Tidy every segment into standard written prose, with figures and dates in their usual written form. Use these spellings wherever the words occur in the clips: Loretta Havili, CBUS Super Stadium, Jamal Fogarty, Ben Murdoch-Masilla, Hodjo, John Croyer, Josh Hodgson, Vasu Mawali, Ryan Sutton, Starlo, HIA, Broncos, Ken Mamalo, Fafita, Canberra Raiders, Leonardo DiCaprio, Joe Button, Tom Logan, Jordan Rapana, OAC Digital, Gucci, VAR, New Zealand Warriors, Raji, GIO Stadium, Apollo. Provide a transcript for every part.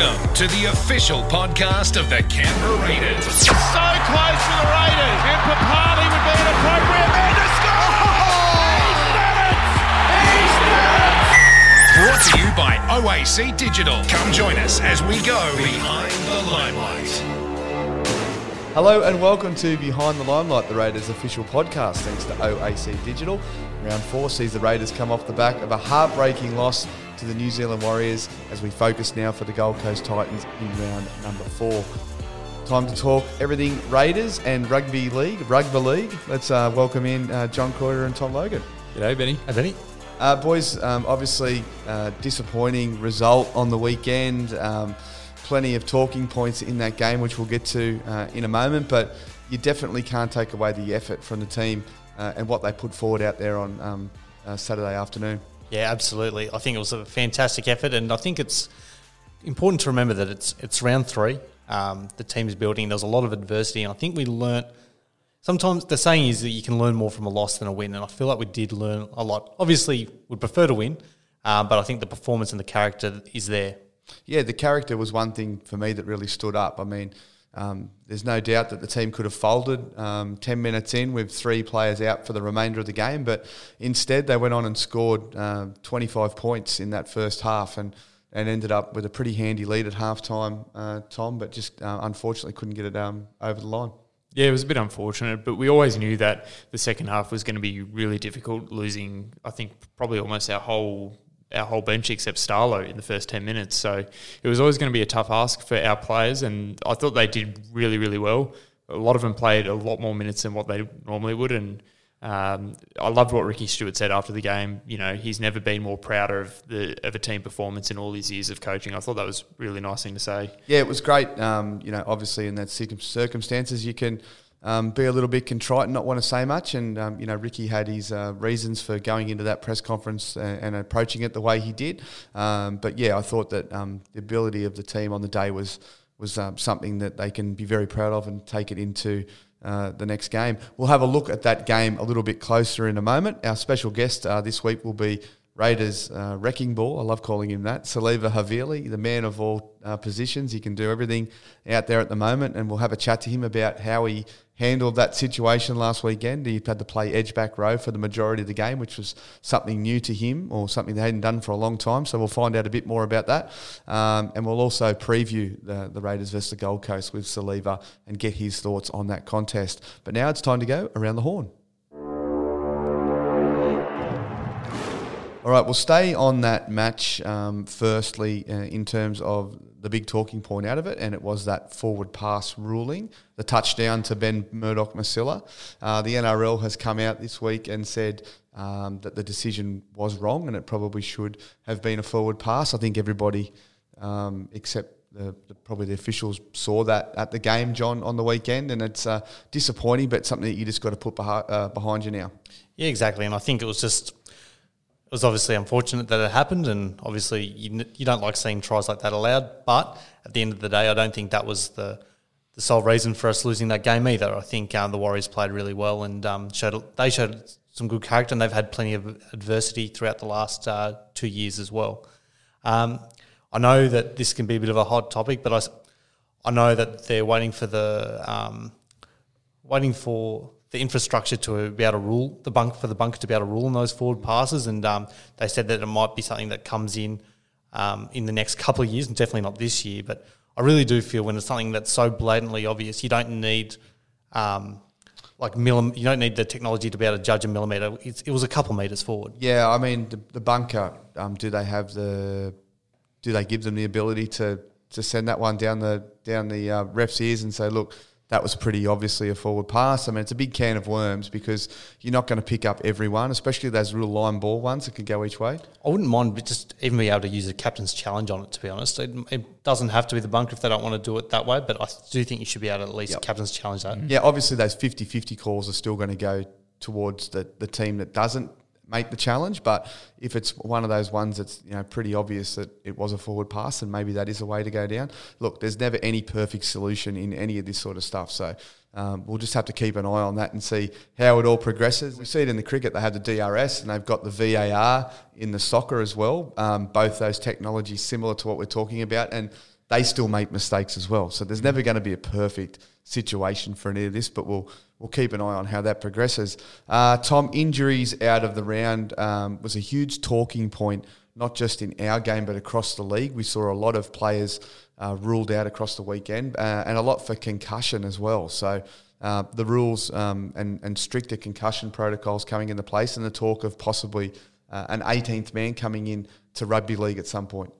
Welcome to the official podcast of the Canberra Raiders. So close for the Raiders. And Papali would be an appropriate man to score. Oh, he's done it! Brought to you by OAC Digital. Come join us as we go behind the limelight. Hello and welcome to Behind the Limelight, the Raiders' official podcast, thanks to OAC Digital. Round 4 sees the Raiders come off the back of a heartbreaking loss to the New Zealand Warriors as we focus now for the Gold Coast Titans in round number 4. Time to talk everything Raiders and rugby league. Let's welcome in John Croyer and Tom Logan. G'day, Benny. Hey, Benny. Boys, obviously disappointing result on the weekend. Plenty of talking points in that game, which we'll get to in a moment, but you definitely can't take away the effort from the team and what they put forward out there on Saturday afternoon. Yeah, absolutely. I think it was a fantastic effort, and I think it's important to remember that it's round 3. The team's building. There was a lot of adversity, and I think we learnt. Sometimes the saying is that you can learn more from a loss than a win, and I feel like we did learn a lot. Obviously, we'd prefer to win, but I think the performance and the character is there. Yeah, the character was one thing for me that really stood up. I mean, there's no doubt that the team could have folded 10 minutes in with 3 players out for the remainder of the game, but instead they went on and scored 25 points in that first half and ended up with a pretty handy lead at halftime, Tom, but just unfortunately couldn't get it over the line. Yeah, it was a bit unfortunate, but we always knew that the second half was going to be really difficult, losing, I think, probably almost our whole bench except Starlo in the first 10 minutes. So it was always going to be a tough ask for our players, and I thought they did really, really well. A lot of them played a lot more minutes than what they normally would, and I loved what Ricky Stewart said after the game. You know, he's never been more prouder of a team performance in all his years of coaching. I thought that was a really nice thing to say. Yeah, it was great. You know, obviously in that circumstances you can be a little bit contrite and not want to say much, and you know, Ricky had his reasons for going into that press conference and approaching it the way he did, but yeah, I thought that the ability of the team on the day was something that they can be very proud of and take it into the next game. We'll have a look at that game a little bit closer in a moment. Our special guest this week will be Raiders wrecking ball, I love calling him that, Saliva Havili, the man of all positions. He can do everything out there at the moment, and we'll have a chat to him about how he handled that situation last weekend. He had to play edge back row for the majority of the game, which was something new to him or something they hadn't done for a long time, so we'll find out a bit more about that. And we'll also preview the Raiders versus the Gold Coast with Saliva and get his thoughts on that contest. But now it's time to go around the horn. All right, we'll stay on that match firstly in terms of the big talking point out of it, and it was that forward pass ruling, the touchdown to Ben Murdoch-Masilla. The NRL has come out this week and said that the decision was wrong and it probably should have been a forward pass. I think everybody except probably the officials saw that at the game, John, on the weekend, and it's disappointing, but something that you just got to put behind you now. Yeah, exactly, and I think it was obviously unfortunate that it happened, and obviously you don't like seeing tries like that allowed, but at the end of the day I don't think that was the sole reason for us losing that game either. I think the Warriors played really well and showed some good character, and they've had plenty of adversity throughout the last 2 years as well. I know that this can be a bit of a hot topic, but I know that they're waiting for the infrastructure to be able to rule the bunker to be able to rule on those forward passes, and they said that it might be something that comes in the next couple of years, and definitely not this year. But I really do feel when it's something that's so blatantly obvious, you don't need you don't need the technology to be able to judge a millimetre. It was a couple metres forward. Yeah, I mean the bunker. Do they give them the ability to send that one down the ref's ears and say, look, that was pretty obviously a forward pass? I mean, it's a big can of worms because you're not going to pick up everyone, especially those real line ball ones that can go each way. I wouldn't mind but just even be able to use a captain's challenge on it, to be honest. It doesn't have to be the bunker if they don't want to do it that way, but I do think you should be able to at least captain's challenge that. Yeah, obviously those 50-50 calls are still going to go towards the team that doesn't make the challenge, but if it's one of those ones that's, you know, pretty obvious that it was a forward pass, and maybe that is a way to go down. Look, there's never any perfect solution in any of this sort of stuff, so we'll just have to keep an eye on that and see how it all progresses. We see it in the cricket, they have the DRS and they've got the VAR in the soccer as well, both those technologies similar to what we're talking about, and they still make mistakes as well. So there's never going to be a perfect situation for any of this, but we'll keep an eye on how that progresses. Tom, injuries out of the round was a huge talking point, not just in our game but across the league. We saw a lot of players ruled out across the weekend and a lot for concussion as well. So the rules and stricter concussion protocols coming into place, and the talk of possibly an 18th man coming in to rugby league at some point.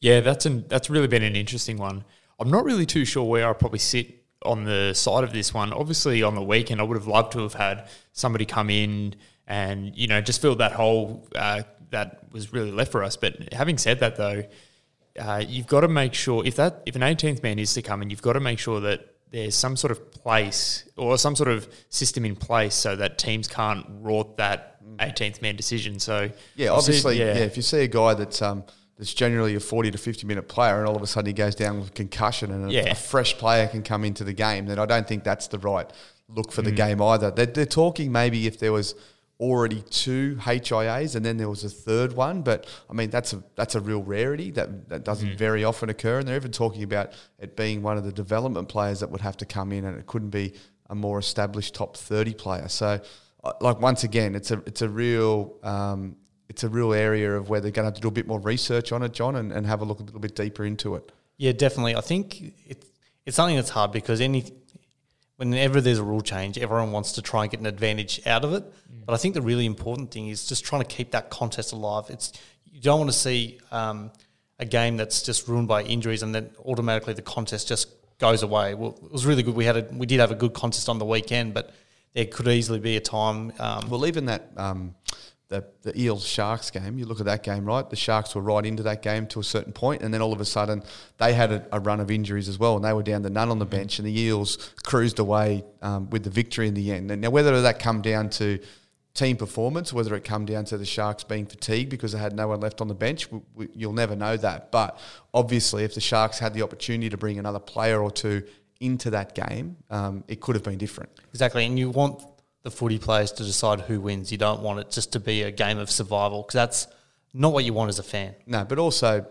Yeah, that's really been an interesting one. I'm not really too sure where I probably sit on the side of this one. Obviously, on the weekend, I would have loved to have had somebody come in and, you know, just fill that hole that was really left for us. But having said that, though, you've got to make sure if an 18th man is to come in, you've got to make sure that there's some sort of place or some sort of system in place so that teams can't rort that 18th man decision. So yeah, obviously, yeah, if you see a guy that's generally a 40 to 50 minute player, and all of a sudden he goes down with concussion, and a fresh player can come into the game, then I don't think that's the right look for the game either. They're talking maybe if there was already two HIAs and then there was a third one, but I mean that's a real rarity that doesn't very often occur. And they're even talking about it being one of the development players that would have to come in, and it couldn't be a more established top 30 player. So, like, once again, it's a real area of where they're going to have to do a bit more research on it, John, and have a look a little bit deeper into it. Yeah, definitely. I think it's something that's hard because whenever there's a rule change, everyone wants to try and get an advantage out of it. Mm. But I think the really important thing is just trying to keep that contest alive. You don't want to see a game that's just ruined by injuries and then automatically the contest just goes away. Well, it was really good. We did have a good contest on the weekend, but there could easily be a time. Even that the Eels-Sharks game, you look at that game, right? The Sharks were right into that game to a certain point, and then all of a sudden they had a run of injuries as well, and they were down to none on the bench, and the Eels cruised away with the victory in the end. And now, whether that come down to team performance, whether it come down to the Sharks being fatigued because they had no one left on the bench, you'll never know that. But obviously, if the Sharks had the opportunity to bring another player or two into that game, it could have been different. Exactly, and you want the footy players to decide who wins. You don't want it just to be a game of survival, because that's not what you want as a fan. No, but also,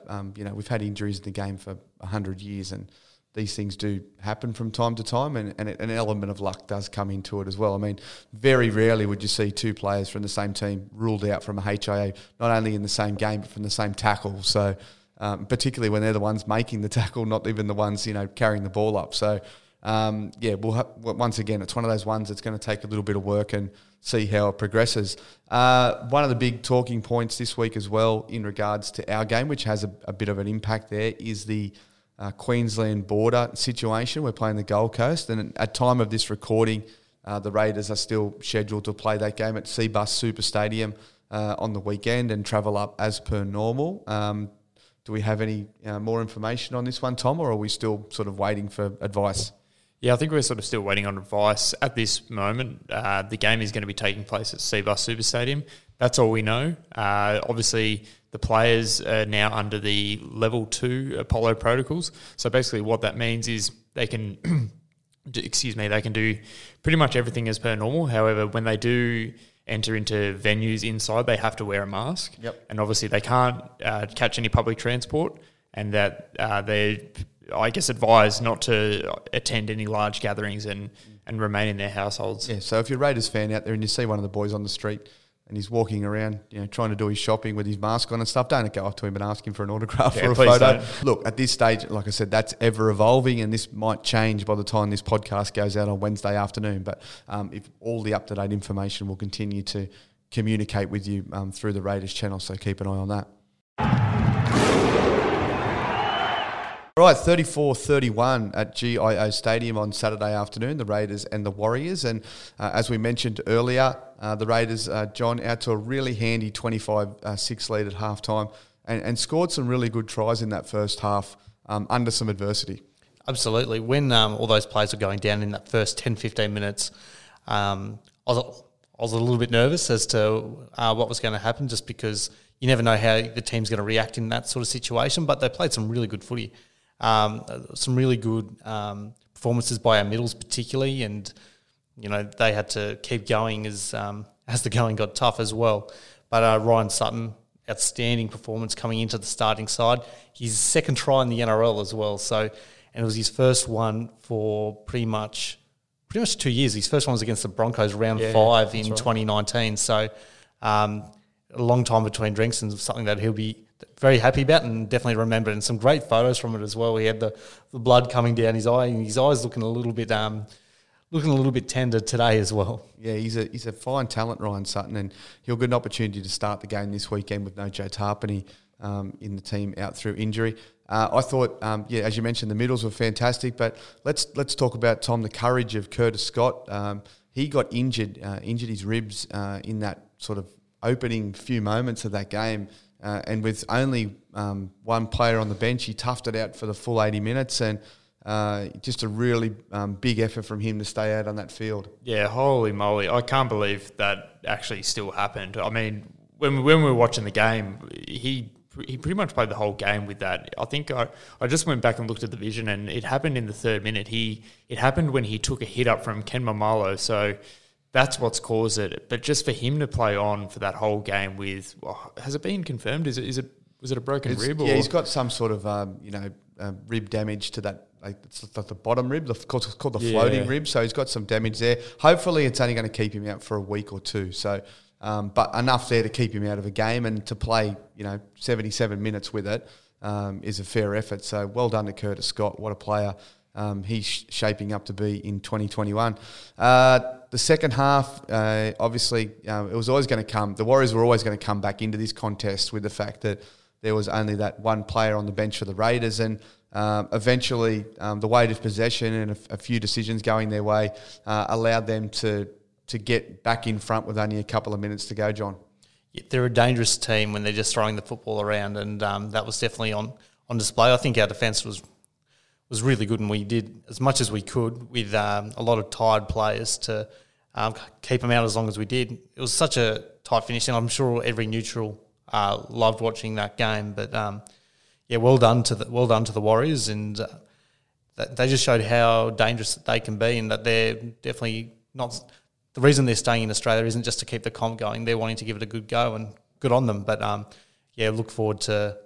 we've had injuries in the game for 100 years, and these things do happen from time to time, and an element of luck does come into it as well. I mean, very rarely would you see two players from the same team ruled out from a HIA, not only in the same game but from the same tackle. So particularly when they're the ones making the tackle, not even the ones, carrying the ball up. So once again, it's one of those ones that's going to take a little bit of work and see how it progresses. One of the big talking points this week as well in regards to our game, which has a bit of an impact there, is the Queensland border situation. We're playing the Gold Coast, and at time of this recording, the Raiders are still scheduled to play that game at CBUS Super Stadium on the weekend and travel up as per normal. Do we have any more information on this one, Tom, or are we still sort of waiting for advice? Yeah, I think we're sort of still waiting on advice at this moment. The game is going to be taking place at CBUS Super Stadium. That's all we know. Obviously, the players are now under the Level 2 Apollo protocols. So basically what that means is they can do pretty much everything as per normal. However, when they do enter into venues inside, they have to wear a mask. Yep. And obviously they can't catch any public transport, and that advised not to attend any large gatherings and remain in their households. Yeah, so if you're a Raiders fan out there and you see one of the boys on the street and he's walking around, trying to do his shopping with his mask on and stuff, don't go up to him and ask him for an autograph or a photo. Don't. Look, at this stage, like I said, that's ever-evolving, and this might change by the time this podcast goes out on Wednesday afternoon. But if all the up-to-date information, will continue to communicate with you through the Raiders channel, so keep an eye on that. All right, 34-31 at GIO Stadium on Saturday afternoon, the Raiders and the Warriors. And as we mentioned earlier, the Raiders, John, out to a really handy 25-6 lead at halftime, and scored some really good tries in that first half under some adversity. Absolutely. When all those plays were going down in that first 10-15 minutes, I was a little bit nervous as to what was going to happen, just because you never know how the team's going to react in that sort of situation. But they played some really good footy. Some really good performances by our middles particularly, and they had to keep going as the going got tough as well. But Ryan Sutton outstanding performance coming into the starting side. His second try in the NRL as well. So, and it was his first one for pretty much 2 years. His first one was against the Broncos round 5 in 2019. So a long time between drinks, and something that he'll be very happy about and definitely remembered. And some great photos from it as well. He had the blood coming down his eye, and his eyes looking a little bit tender today as well. Yeah, he's a fine talent, Ryan Sutton, and he'll get an opportunity to start the game this weekend with no Joe Tarpony in the team out through injury. I thought, as you mentioned, the middles were fantastic, but let's talk about, Tom, the courage of Curtis Scott. He got injured his ribs in that sort of opening few moments of that game, and with only one player on the bench, he toughed it out for the full 80 minutes, and just a really big effort from him to stay out on that field. Yeah, holy moly. I can't believe that actually still happened. I mean, when we were watching the game, he pretty much played the whole game with that. I think I just went back and looked at the vision, and it happened in the third minute. It happened when he took a hit up from Ken Mamalo, so that's what's caused it. But just for him to play on for that whole game with, well, has it been confirmed? Was it a broken rib? Or? Yeah, he's got some sort of rib damage to that. It's the bottom rib, it's called the floating rib. So he's got some damage there. Hopefully, it's only going to keep him out for a week or two. So, but enough there to keep him out of a game, and to play 77 minutes with it is a fair effort. So well done to Curtis Scott. What a player he's shaping up to be in 2021. The second half, obviously, it was always going to come. The Warriors were always going to come back into this contest with the fact that there was only that one player on the bench for the Raiders, and eventually the weight of possession and a few decisions going their way allowed them to get back in front with only a couple of minutes to go, John. Yeah, they're a dangerous team when they're just throwing the football around, and that was definitely on display. I think our defence was really good, and we did as much as we could with a lot of tired players to keep them out as long as we did. It was such a tight finish, and I'm sure every neutral loved watching that game, but... well done to the Warriors, and they just showed how dangerous they can be, and that they're definitely not – the reason they're staying in Australia isn't just to keep the comp going. They're wanting to give it a good go, and good on them. But, look forward to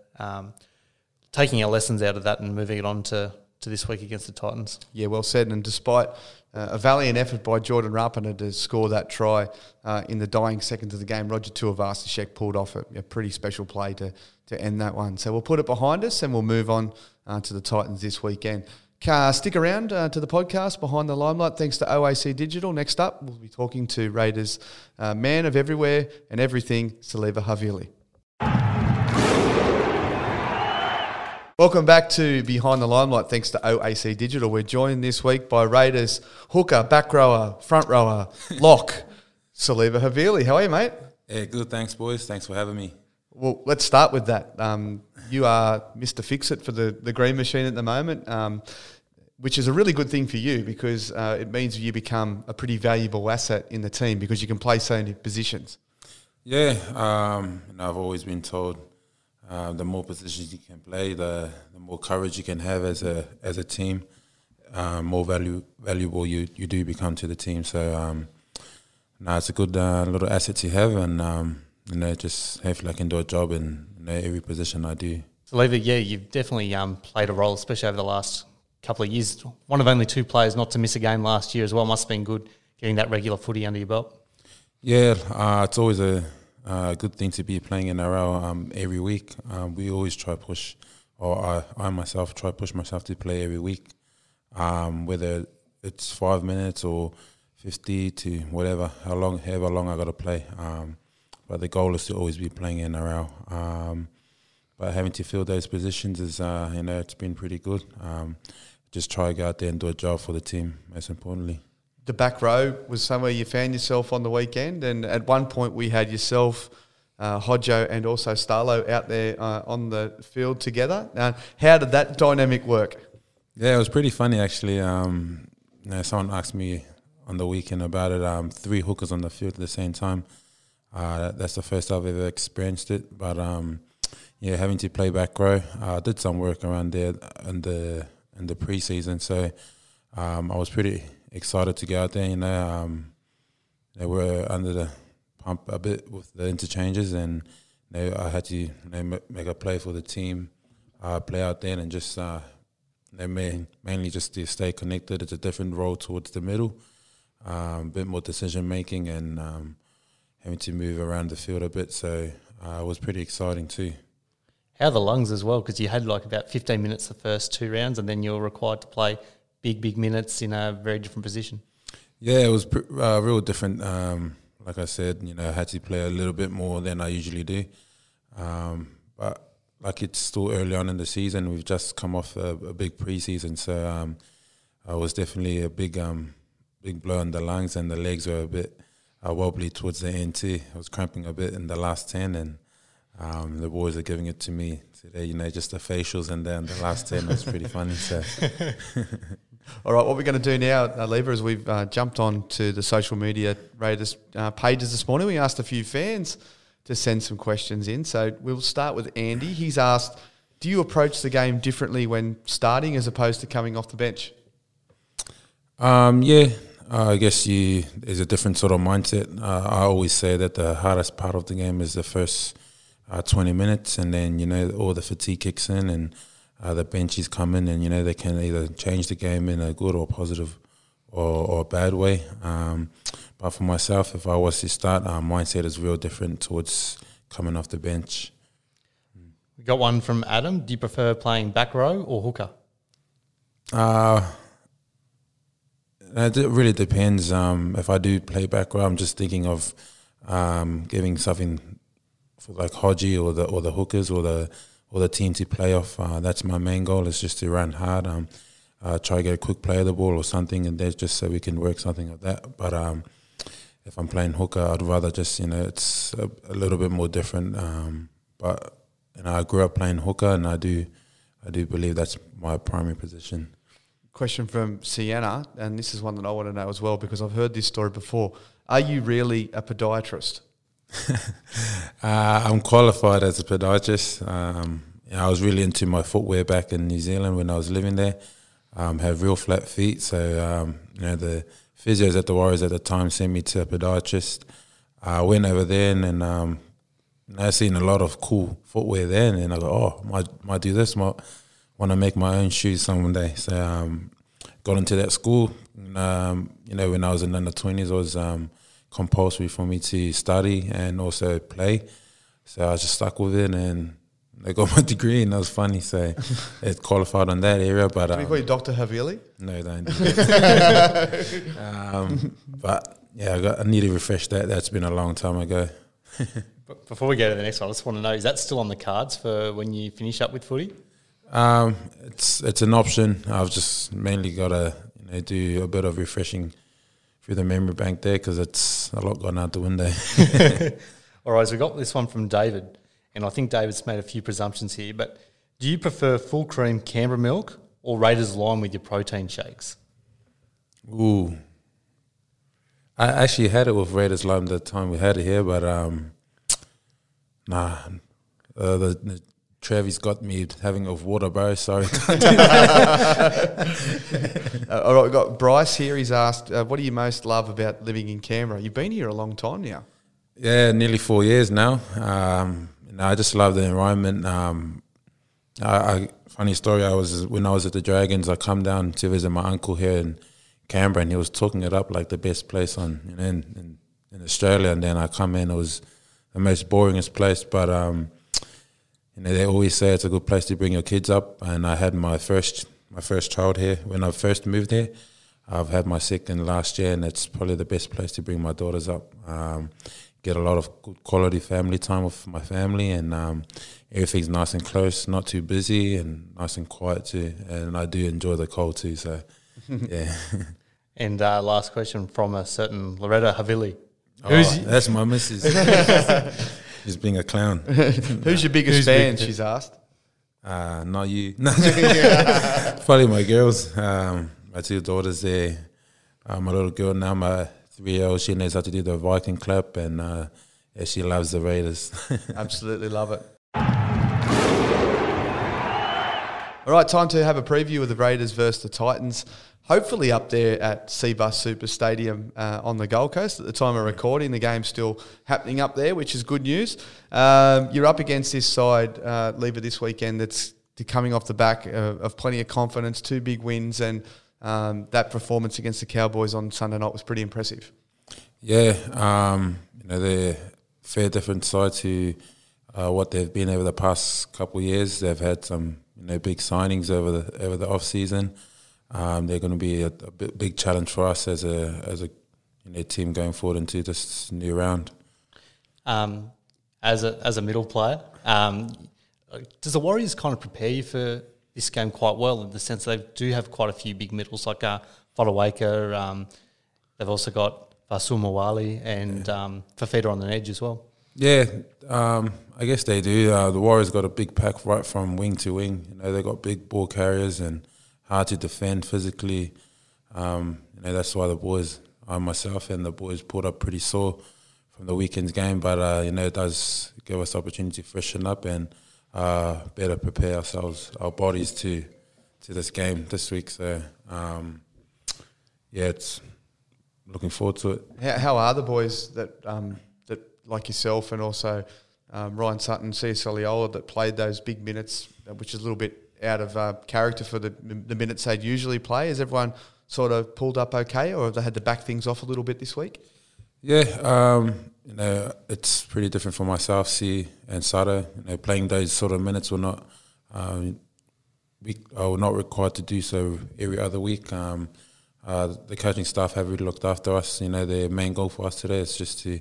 taking our lessons out of that and moving it on to this week against the Titans. Yeah, well said. And despite a valiant effort by Jordan Rapana to score that try in the dying seconds of the game, Roger Tuivasa-Sheck pulled off a pretty special play to end that one. So we'll put it behind us, and we'll move on to the Titans this weekend. Stick around to the podcast Behind the Limelight, thanks to OAC Digital. Next up, we'll be talking to Raiders man of everywhere and everything, Saliva Havili. Welcome back to Behind the Limelight, thanks to OAC Digital. We're joined this week by Raiders hooker, back rower, front rower, lock, Saliva Havili. How are you, mate? Yeah, good. Thanks, boys. Thanks for having me. Well, let's start with that. You are Mr. Fix-It for the green machine at the moment, which is a really good thing for you, because it means you become a pretty valuable asset in the team because you can play so many positions. Yeah, and I've always been told, the more positions you can play, the more courage you can have as a team, more valuable you do become to the team. So now it's a good little asset to have, and just hopefully I can do a job in every position I do. Saliva, yeah, you've definitely played a role, especially over the last couple of years. One of only two players not to miss a game last year as well. Must have been good getting that regular footy under your belt. Yeah, it's always a good thing to be playing NRL every week. We always try push, or I myself try push myself to play every week, whether it's 5 minutes or 50 to whatever, however long I got to play. But the goal is to always be playing NRL. But having to fill those positions is, it's been pretty good. Just try to go out there and do a job for the team, most importantly. The back row was somewhere you found yourself on the weekend, and at one point we had yourself, Hodjo, and also Starlo out there on the field together. How did that dynamic work? Yeah, it was pretty funny actually. Someone asked me on the weekend about it. Three hookers on the field at the same time. That's the first I've ever experienced it. But having to play back row, I did some work around there in the preseason, so I was pretty excited to go out there, They were under the pump a bit with the interchanges, and I had to make a play for the team, play out there, and just mainly just to stay connected. It's a different role towards the middle, a bit more decision making, and having to move around the field a bit. So it was pretty exciting too. How are the lungs as well? Because you had like about 15 minutes the first two rounds, and then you're required to play big minutes in a very different position. Yeah, it was real different. Like I said, I had to play a little bit more than I usually do. But like it's still early on in the season. We've just come off a big preseason, so it was definitely a big blow on the lungs, and the legs were a bit wobbly towards the end too. I was cramping a bit in the last 10, and the boys are giving it to me today. Just the facials and then the last 10 was pretty funny. So. All right, what we're going to do now, Lever, is we've jumped on to the social media Raiders pages this morning. We asked a few fans to send some questions in. So we'll start with Andy. He's asked, do you approach the game differently when starting as opposed to coming off the bench? Yeah, I guess there's a different sort of mindset. I always say that the hardest part of the game is the first 20 minutes, and then, all the fatigue kicks in, and the benches come in, and they can either change the game in a good or positive or bad way. But for myself, if I was to start, our mindset is real different towards coming off the bench. We got one from Adam. Do you prefer playing back row or hooker? It really depends. If I do play back row, I'm just thinking of giving something for like Hodjo or the hookers or the team to play off. That's my main goal, is just to run hard, try to get a quick play of the ball or something, and that's just so we can work something like that. But if I'm playing hooker, I'd rather just, it's a little bit more different. But I grew up playing hooker, and I do believe that's my primary position. Question from Sienna, and this is one that I want to know as well, because I've heard this story before. Are you really a podiatrist? I'm qualified as a podiatrist. I was really into my footwear back in New Zealand when I was living there. Have real flat feet, so the physios at the Warriors at the time sent me to a podiatrist. I went over there, and I seen a lot of cool footwear there, and then I go, oh, might do this. Might want to make my own shoes someday. So got into that school. And, when I was in under 20s, I was compulsory for me to study and also play, so I was just stuck with it, and I got my degree, and that was funny, so it qualified on that area. But can we call you Dr. Havili? No, don't do that. But yeah, I need to refresh that. That's been a long time ago. But before we go to the next one, I just want to know, is that still on the cards for when you finish up with footy? It's an option. I've just mainly got to do a bit of refreshing through the memory bank there, because it's a lot gone out the window. All right, so we got this one from David, and I think David's made a few presumptions here, but do you prefer full cream Canberra milk or Raiders Lime with your protein shakes? Ooh. I actually had it with Raiders Lime the time we had it here, but the Travis got me having a water bow, sorry. All right, we've got Bryce here. He's asked, what do you most love about living in Canberra? You've been here a long time now. Yeah, nearly 4 years now. I just love the environment. Funny story, when I was at the Dragons, I come down to visit my uncle here in Canberra, and he was talking it up like the best place in Australia. And then I come in, it was the most boringest place, but... they always say it's a good place to bring your kids up, and I had my first child here when I first moved here. I've had my second last year, and it's probably the best place to bring my daughters up. Get a lot of good quality family time with my family, and everything's nice and close, not too busy, and nice and quiet too. And I do enjoy the cold too, so yeah. And last question from a certain Loretta Havili. That's my missus. Just being a clown. Who's your biggest fan? She's asked. Not you. Probably my girls. My two daughters there. My little girl now, my 3-year-old, she knows how to do the Viking clap, and she loves the Raiders. Absolutely love it. All right, time to have a preview of the Raiders versus the Titans. hopefully up there at CBUS Super Stadium on the Gold Coast. At the time of recording, the game's still happening up there, which is good news. You're up against this side, Lever, this weekend that's coming off the back of plenty of confidence, 2 big wins, and that performance against the Cowboys on Sunday night was pretty impressive. Yeah, you know, they're a fair different side to what they've been over the past couple of years. They've had some, you know, big signings over the off season. They're going to be a big challenge for us as a you know, team going forward into this new round. As a middle player, does the Warriors kind of prepare you for this game quite well, in the sense that they do have quite a few big middles, like Fodawaka, they've also got Vasu Mawali and Fafita on the edge as well? Yeah, I guess they do. The Warriors got a big pack right from wing to wing. You know, they got big ball carriers and hard to defend physically. You know, that's why the boys, I myself and the boys pulled up pretty sore from the weekend's game. But, you know, it does give us the opportunity to freshen up and better prepare ourselves, our bodies to this game this week. So, yeah, it's looking forward to it. How are the boys that, that like yourself and also Ryan Sutton, C.S. Oliola, that played those big minutes, which is a little bit out of character for the minutes they'd usually play? Has everyone sort of pulled up okay, or have they had to back things off a little bit this week? Yeah, you know, it's pretty different for myself, C and Sada. You know, playing those sort of minutes, we're not required to do so every other week. The coaching staff have really looked after us. You know, their main goal for us today is just to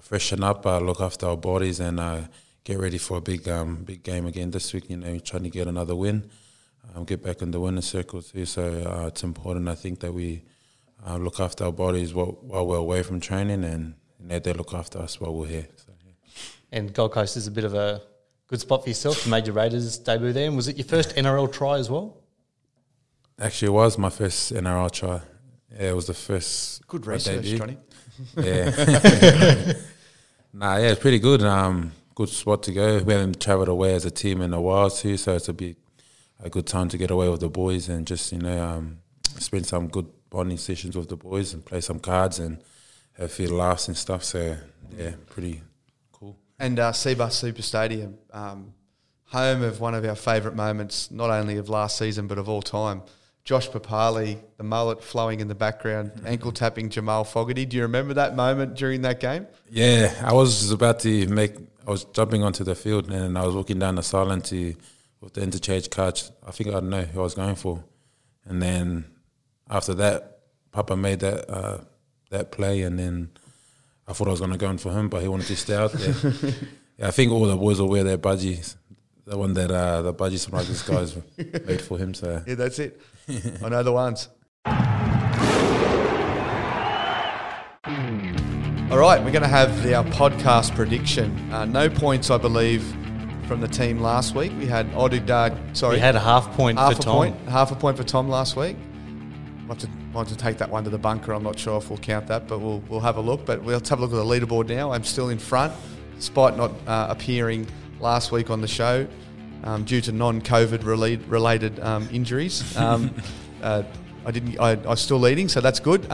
freshen up, look after our bodies, and get ready for a big game again this week. You know, trying to get another win, get back in the winner's circle too. So it's important, I think, that we look after our bodies while we're away from training, and you know, they look after us while we're here. So, yeah. And Gold Coast is a bit of a good spot for yourself. You made your Raiders debut there, and was it your first NRL try as well? Actually, it was my first NRL try. Yeah, it was the first. Good research, Johnny. Yeah. Nah, yeah, it's pretty good. Good spot to go. We haven't travelled away as a team in a while too, so it's a good time to get away with the boys and just, you know, spend some good bonding sessions with the boys and play some cards and have a few laughs and stuff. So yeah, pretty cool. And CBUS Super Stadium, home of one of our favourite moments, not only of last season but of all time. Josh Papali, the mullet flowing in the background, ankle tapping Jamal Fogarty. Do you remember that moment during that game? Yeah, I was jumping onto the field and I was walking down the sideline with the interchange card. I don't know who I was going for. And then after that, Papa made that play, and then I thought I was going to go in for him, but he wanted to stay out there. Yeah, I think all the boys will wear their budgies. The one that the budgie smugglers guys made for him. So yeah, that's it. I know the ones. All right, we're going to have our podcast prediction. No points, I believe, from the team last week. We had half a point for Tom last week. I'll have to take that one to the bunker. I'm not sure if we'll count that, but we'll have a look. But we'll have a look at the leaderboard now. I'm still in front, despite not appearing last week on the show due to non-COVID related injuries. I was still leading, so that's good.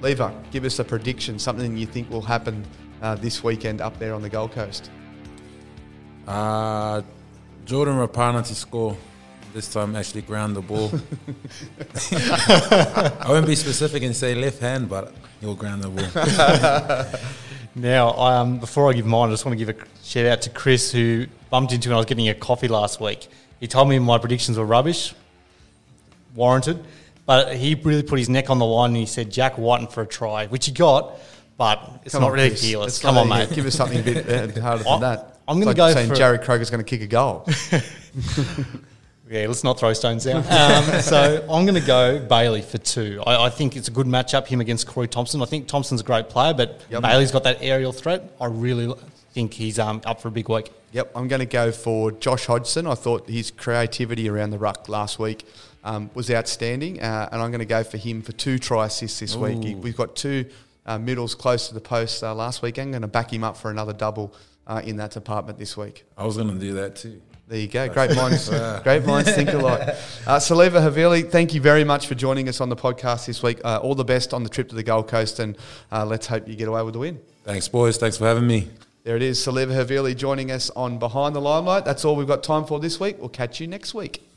Lever, give us a prediction, something you think will happen this weekend up there on the Gold Coast. Jordan Rapana to score. This time actually ground the ball. I won't be specific and say left hand, but he'll ground the ball. Now, before I give mine, I just want to give a shout out to Chris, who bumped into when I was getting a coffee last week. He told me my predictions were rubbish, warranted, but he really put his neck on the line and he said Jack Whiten for a try, which he got, but it's not ridiculous. Come on, mate. Give us something a bit harder than that. I'm going to go saying Jared Kroger's going to kick a goal. Yeah, let's not throw stones out. So I'm going to go Bailey for 2. I think it's a good matchup, him against Corey Thompson. I think Thompson's a great player, but Bailey's got that aerial threat. I really think he's up for a big week. Yep, I'm going to go for Josh Hodgson. I thought his creativity around the ruck last week was outstanding, and I'm going to go for him for 2 try assists this week. We've got 2 middles close to the post last week. I'm going to back him up for another double in that department this week. I was going to do that too. There you go. Great minds, great minds think alike. Saliva Havili, thank you very much for joining us on the podcast this week. All the best on the trip to the Gold Coast, and let's hope you get away with the win. Thanks, boys. Thanks for having me. There it is, Saliva Havili joining us on Behind the Limelight. That's all we've got time for this week. We'll catch you next week.